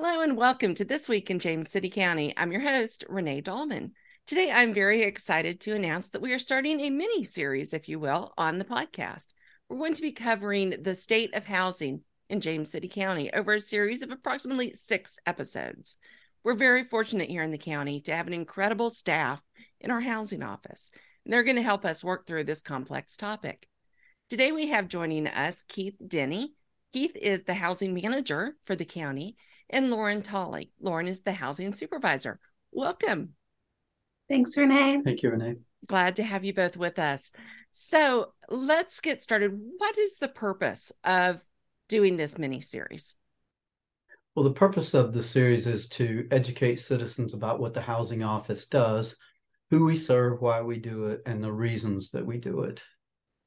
Hello and welcome to This Week in James City County. I'm your host, Renee Dahlman. Today, I'm very excited to announce that we are starting a mini series, if you will, on the podcast. We're going to be covering the state of housing in James City County over a series of approximately 6 episodes. We're very fortunate here in the county to have an incredible staff in our housing office, and they're going to help us work through this complex topic. Today, we have joining us Keith Denny. Keith is the housing manager for the county, and Lauren Tolley. Lauren is the housing supervisor. Welcome. Thanks, Renee. Thank you, Renee. Glad to have you both with us. So let's get started. What is the purpose of doing this mini-series? Well, the purpose of the series is to educate citizens about what the housing office does, who we serve, why we do it, and the reasons that we do it.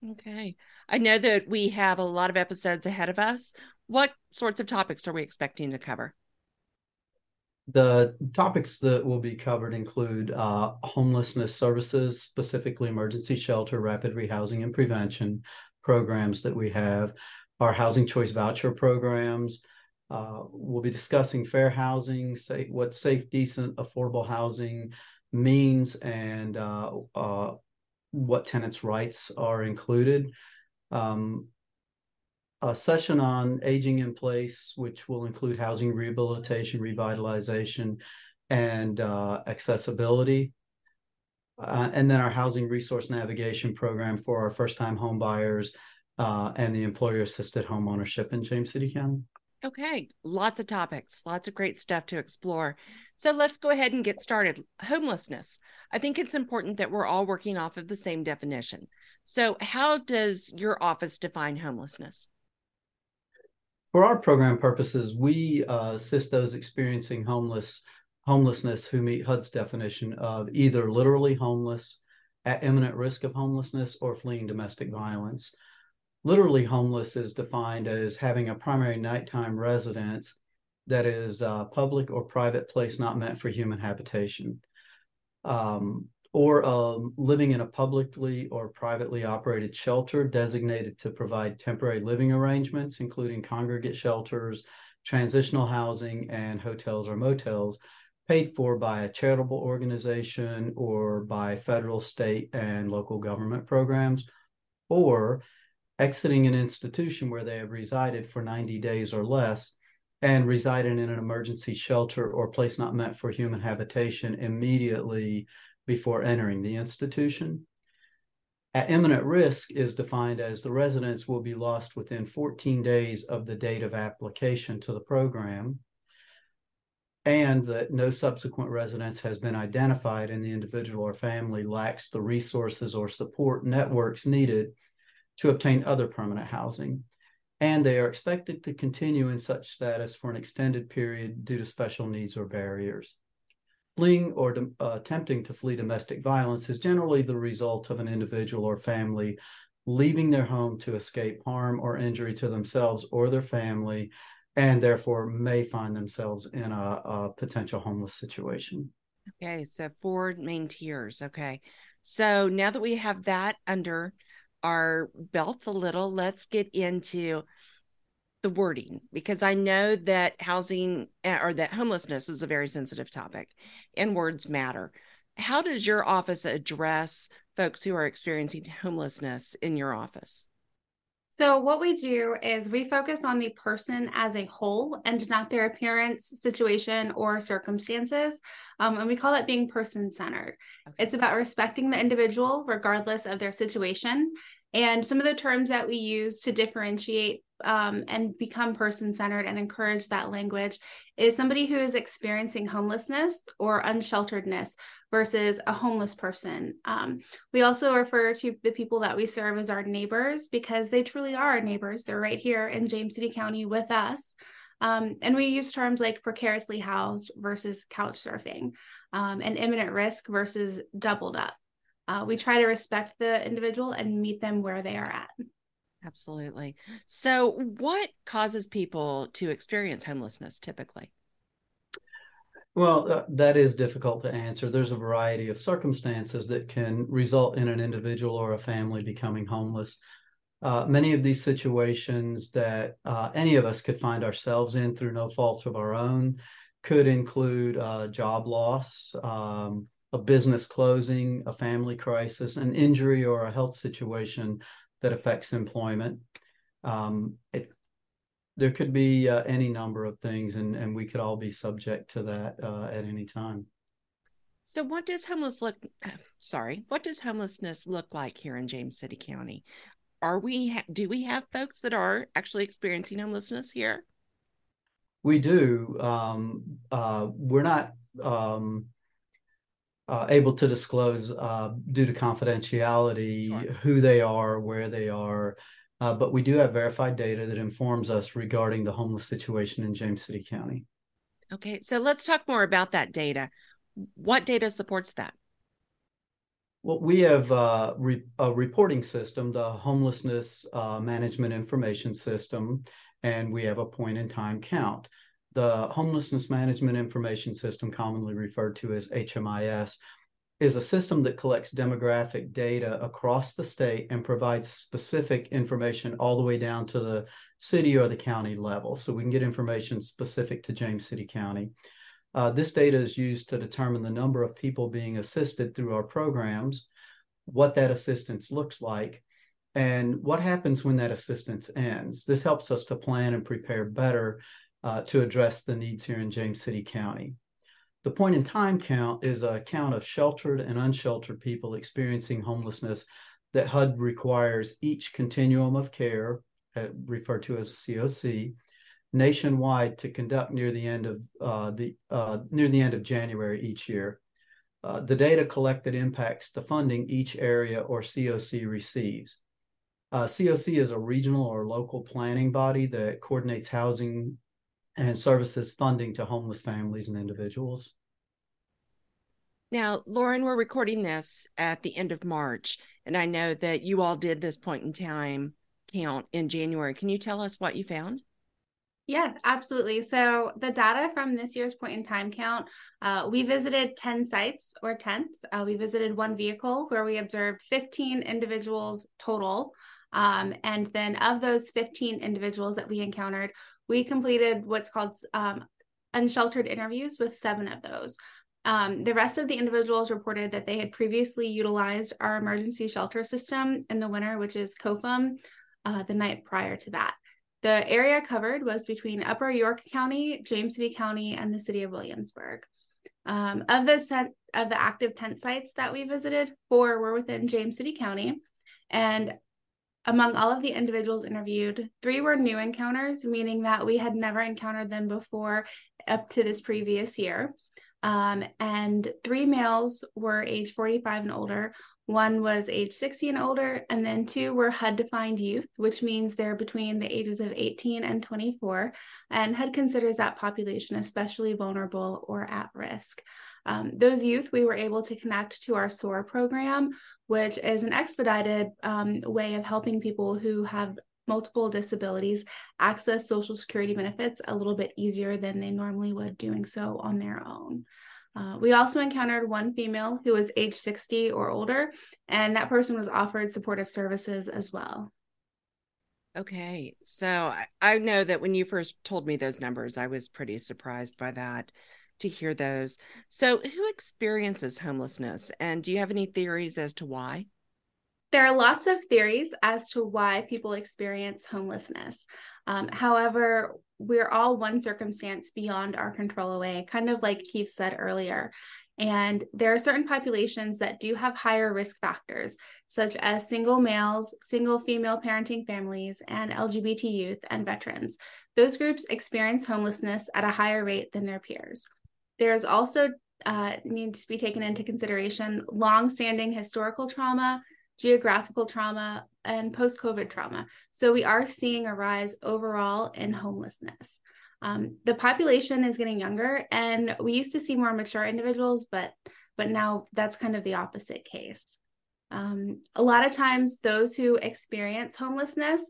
Okay. I know that we have a lot of episodes ahead of us. What sorts of topics are we expecting to cover? The topics that will be covered include homelessness services, specifically emergency shelter, rapid rehousing and prevention programs that we have, our housing choice voucher programs. We'll be discussing fair housing, what safe, decent, affordable housing means, and what tenants' rights are included. A session on aging in place, which will include housing rehabilitation, revitalization, and accessibility. And then our housing resource navigation program for our first-time home buyers and the employer-assisted homeownership in James City County. Okay, lots of topics, lots of great stuff to explore. So let's go ahead and get started. Homelessness. I think it's important that we're all working off of the same definition. So how does your office define homelessness? For our program purposes, we assist those experiencing homelessness who meet HUD's definition of either literally homeless, at imminent risk of homelessness, or fleeing domestic violence. Literally homeless is defined as having a primary nighttime residence that is a public or private place not meant for human habitation, or living in a publicly or privately operated shelter designated to provide temporary living arrangements, including congregate shelters, transitional housing, and hotels or motels paid for by a charitable organization or by federal, state, and local government programs, or exiting an institution where they have resided for 90 days or less and residing in an emergency shelter or place not meant for human habitation immediately before entering the institution. At imminent risk is defined as the residents will be lost within 14 days of the date of application to the program, and that no subsequent residence has been identified and the individual or family lacks the resources or support networks needed to obtain other permanent housing. And they are expected to continue in such status for an extended period due to special needs or barriers. Fleeing or attempting to flee domestic violence is generally the result of an individual or family leaving their home to escape harm or injury to themselves or their family, and therefore may find themselves in a potential homeless situation. Okay, so 4 main tiers. Okay, so now that we have that under our belts a little, let's get into the wording, because I know that housing or that homelessness is a very sensitive topic and words matter. How does your office address folks who are experiencing homelessness in your office? So what we do is we focus on the person as a whole and not their appearance, situation, or circumstances. And we call it being person-centered. Okay. It's about respecting the individual regardless of their situation. And some of the terms that we use to differentiate and become person-centered and encourage that language is somebody who is experiencing homelessness or unshelteredness versus a homeless person. We also refer to the people that we serve as our neighbors because they truly are our neighbors. They're right here in James City County with us. And we use terms like precariously housed versus couch surfing, and imminent risk versus doubled up. We try to respect the individual and meet them where they are at. Absolutely. So what causes people to experience homelessness typically? Well, that is difficult to answer. There's a variety of circumstances that can result in an individual or a family becoming homeless. many of these situations that any of us could find ourselves in through no fault of our own could include job loss, a business closing, a family crisis, an injury, or a health situation that affects employment. There could be any number of things, and we could all be subject to that at any time. So what does homelessness look like here in James City County? Do we have folks that are actually experiencing homelessness here? We do. We're not able to disclose due to confidentiality Sure. who they are, where they are, but we do have verified data that informs us regarding the homeless situation in James City County. Okay, so let's talk more about that data. What data supports that? Well, we have a reporting system, the Homelessness Management Information System, and we have a point-in-time count. The Homelessness Management Information System, commonly referred to as HMIS, is a system that collects demographic data across the state and provides specific information all the way down to the city or the county level. So we can get information specific to James City County. This data is used to determine the number of people being assisted through our programs, what that assistance looks like, and what happens when that assistance ends. This helps us to plan and prepare better to address the needs here in James City County. The point-in-time count is a count of sheltered and unsheltered people experiencing homelessness that HUD requires each continuum of care, referred to as a COC, nationwide to conduct near the end of January each year. The data collected impacts the funding each area or COC receives. COC is a regional or local planning body that coordinates housing and services funding to homeless families and individuals. Now, Lauren, we're recording this at the end of March, and I know that you all did this point in time count in January. Can you tell us what you found? Yeah, absolutely. So the data from this year's point in time count, we visited 10 sites or tents. We visited one vehicle where we observed 15 individuals total. And then of those 15 individuals that we encountered, we completed what's called unsheltered interviews with 7 of those. The rest of the individuals reported that they had previously utilized our emergency shelter system in the winter, which is COFUM, the night prior to that. The area covered was between Upper York County, James City County, and the city of Williamsburg. Of the active tent sites that we visited, 4 were within James City County. And among all of the individuals interviewed, 3 were new encounters, meaning that we had never encountered them before up to this previous year. And 3 males were age 45 and older, 1 was age 60 and older, and then 2 were HUD-defined youth, which means they're between the ages of 18 and 24, and HUD considers that population especially vulnerable or at risk. Those youth we were able to connect to our SOAR program, which is an expedited way of helping people who have multiple disabilities access Social Security benefits a little bit easier than they normally would doing so on their own. We also encountered 1 female who was age 60 or older, and that person was offered supportive services as well. Okay, so I know that when you first told me those numbers, I was pretty surprised by that, to hear those. So who experiences homelessness, and do you have any theories as to why? There are lots of theories as to why people experience homelessness. However, we're all one circumstance beyond our control away, kind of like Keith said earlier. And there are certain populations that do have higher risk factors, such as single males, single female parenting families, and LGBT youth and veterans. Those groups experience homelessness at a higher rate than their peers. There's also needs to be taken into consideration long-standing historical trauma, geographical trauma, and post-COVID trauma. So we are seeing a rise overall in homelessness. The population is getting younger, and we used to see more mature individuals, but now that's kind of the opposite case. A lot of times those who experience homelessness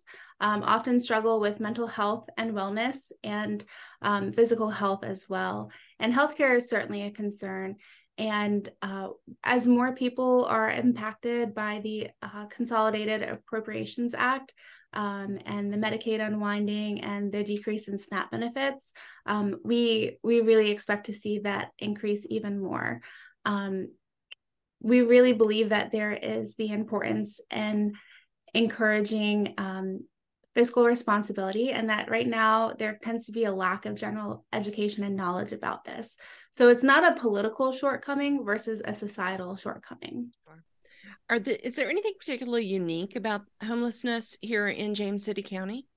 often struggle with mental health and wellness and physical health as well. And healthcare is certainly a concern. And as more people are impacted by the Consolidated Appropriations Act and the Medicaid unwinding and the decrease in SNAP benefits, we really expect to see that increase even more. We really believe that there is the importance in encouraging fiscal responsibility, and that right now there tends to be a lack of general education and knowledge about this. So it's not a political shortcoming versus a societal shortcoming. Is there anything particularly unique about homelessness here in James City County?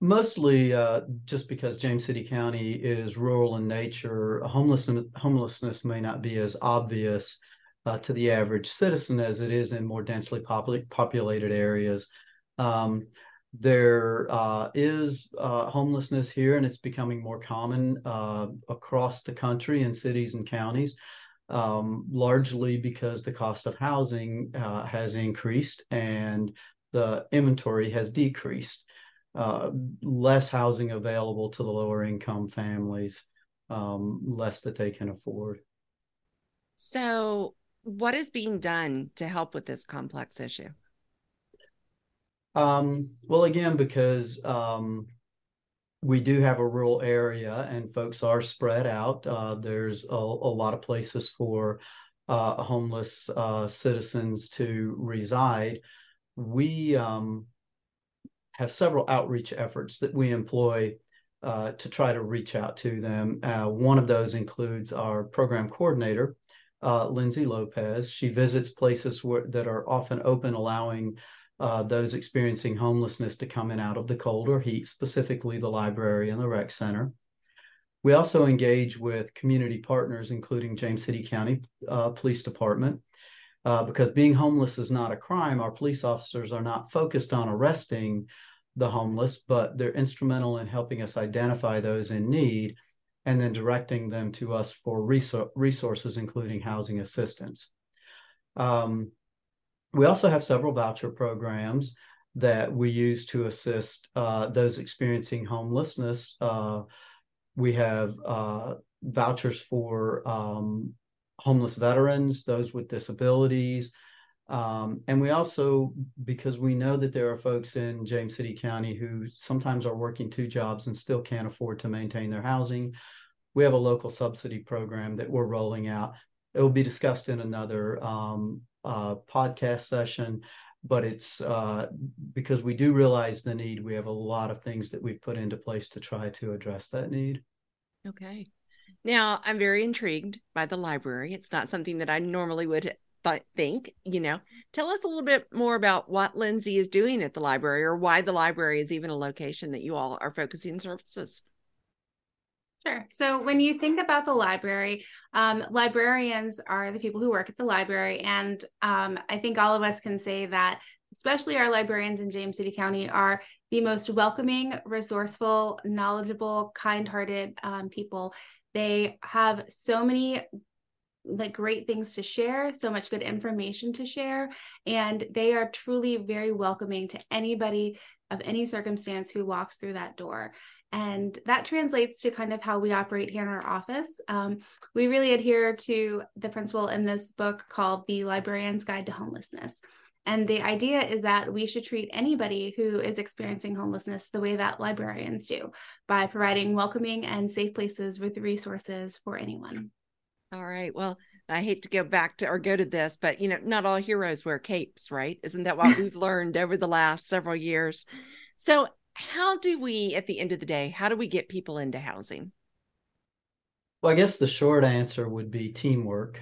Mostly just because James City County is rural in nature, homelessness may not be as obvious to the average citizen as it is in more densely populated areas. There is homelessness here, and it's becoming more common across the country in cities and counties, largely because the cost of housing has increased and the inventory has decreased. Less housing available to the lower income families, less that they can afford. So what is being done to help with this complex issue? Well, again, because we do have a rural area and folks are spread out. There's a lot of places for homeless citizens to reside. We have several outreach efforts that we employ to try to reach out to them. One of those includes our program coordinator, Lindsay Lopez. She visits places that are often open, allowing those experiencing homelessness to come in out of the cold or heat, specifically the library and the rec center. We also engage with community partners, including James City County Police Department. Because being homeless is not a crime, our police officers are not focused on arresting the homeless, but they're instrumental in helping us identify those in need and then directing them to us for resources, including housing assistance. We also have several voucher programs that we use to assist those experiencing homelessness. We have vouchers for homeless veterans, those with disabilities. And we also, because we know that there are folks in James City County who sometimes are working two jobs and still can't afford to maintain their housing, we have a local subsidy program that we're rolling out. It will be discussed in another podcast session, but it's because we do realize the need, we have a lot of things that we've put into place to try to address that need. Okay. Now, I'm very intrigued by the library. It's not something that I normally would think, you know. Tell us a little bit more about what Lindsay is doing at the library, or why the library is even a location that you all are focusing services. Sure. So when you think about the library, librarians are the people who work at the library. And I think all of us can say that especially our librarians in James City County are the most welcoming, resourceful, knowledgeable, kind-hearted people. They have so many great things to share, so much good information to share, and they are truly very welcoming to anybody of any circumstance who walks through that door. And that translates to kind of how we operate here in our office. We really adhere to the principle in this book called The Librarian's Guide to Homelessness. And the idea is that we should treat anybody who is experiencing homelessness the way that librarians do, by providing welcoming and safe places with resources for anyone. All right. Well, I hate to go back to or go to this, but, you know, not all heroes wear capes, right? Isn't that what we've learned over the last several years? So how do we, at the end of the day, how do we get people into housing? Well, I guess the short answer would be teamwork.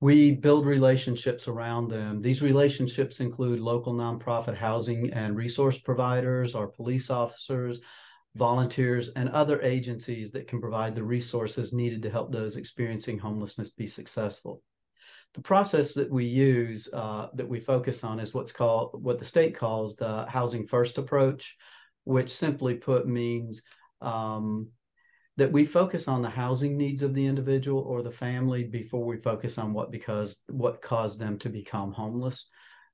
We build relationships around them. These relationships include local nonprofit housing and resource providers, our police officers, volunteers, and other agencies that can provide the resources needed to help those experiencing homelessness be successful. The process that we use, that we focus on, is what the state calls the Housing First approach, which simply put means that we focus on the housing needs of the individual or the family before we focus on what caused them to become homeless.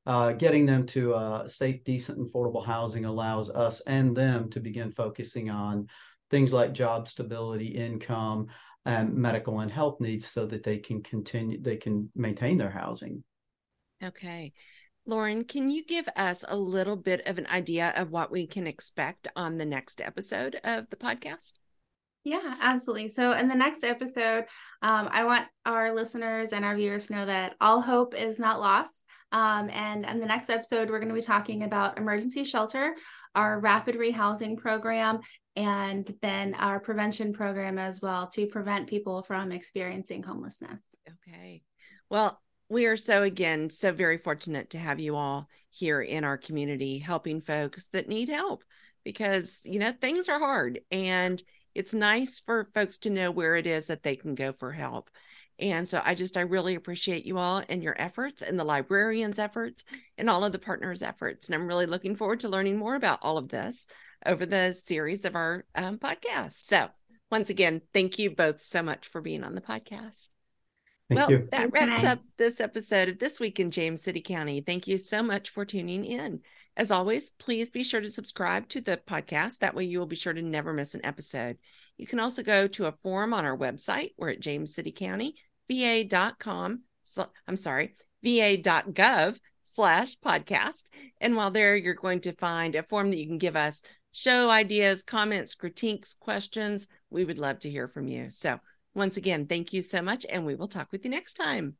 Getting them to safe, decent, and affordable housing allows us and them to begin focusing on things like job stability, income, medical and health needs, so that they can continue, they can maintain their housing. Okay. Lauren, can you give us a little bit of an idea of what we can expect on the next episode of the podcast? Yeah, absolutely. So in the next episode, I want our listeners and our viewers to know that all hope is not lost. And in the next episode, we're going to be talking about emergency shelter, our rapid rehousing program, and then our prevention program as well to prevent people from experiencing homelessness. Okay. Well, we are so very fortunate to have you all here in our community helping folks that need help because, you know, things are hard and it's nice for folks to know where it is that they can go for help. And so I really appreciate you all and your efforts and the librarians' efforts and all of the partners' efforts. And I'm really looking forward to learning more about all of this over the series of our podcast. So once again, thank you both so much for being on the podcast. Thank you. That wraps up this episode of This Week in James City County. Thank you so much for tuning in. As always, please be sure to subscribe to the podcast. That way you will be sure to never miss an episode. You can also go to a forum on our website. We're at jamescitycountyva.com. va.gov/podcast. And while there, you're going to find a form that you can give us show ideas, comments, critiques, questions. We would love to hear from you. So once again, thank you so much, and we will talk with you next time.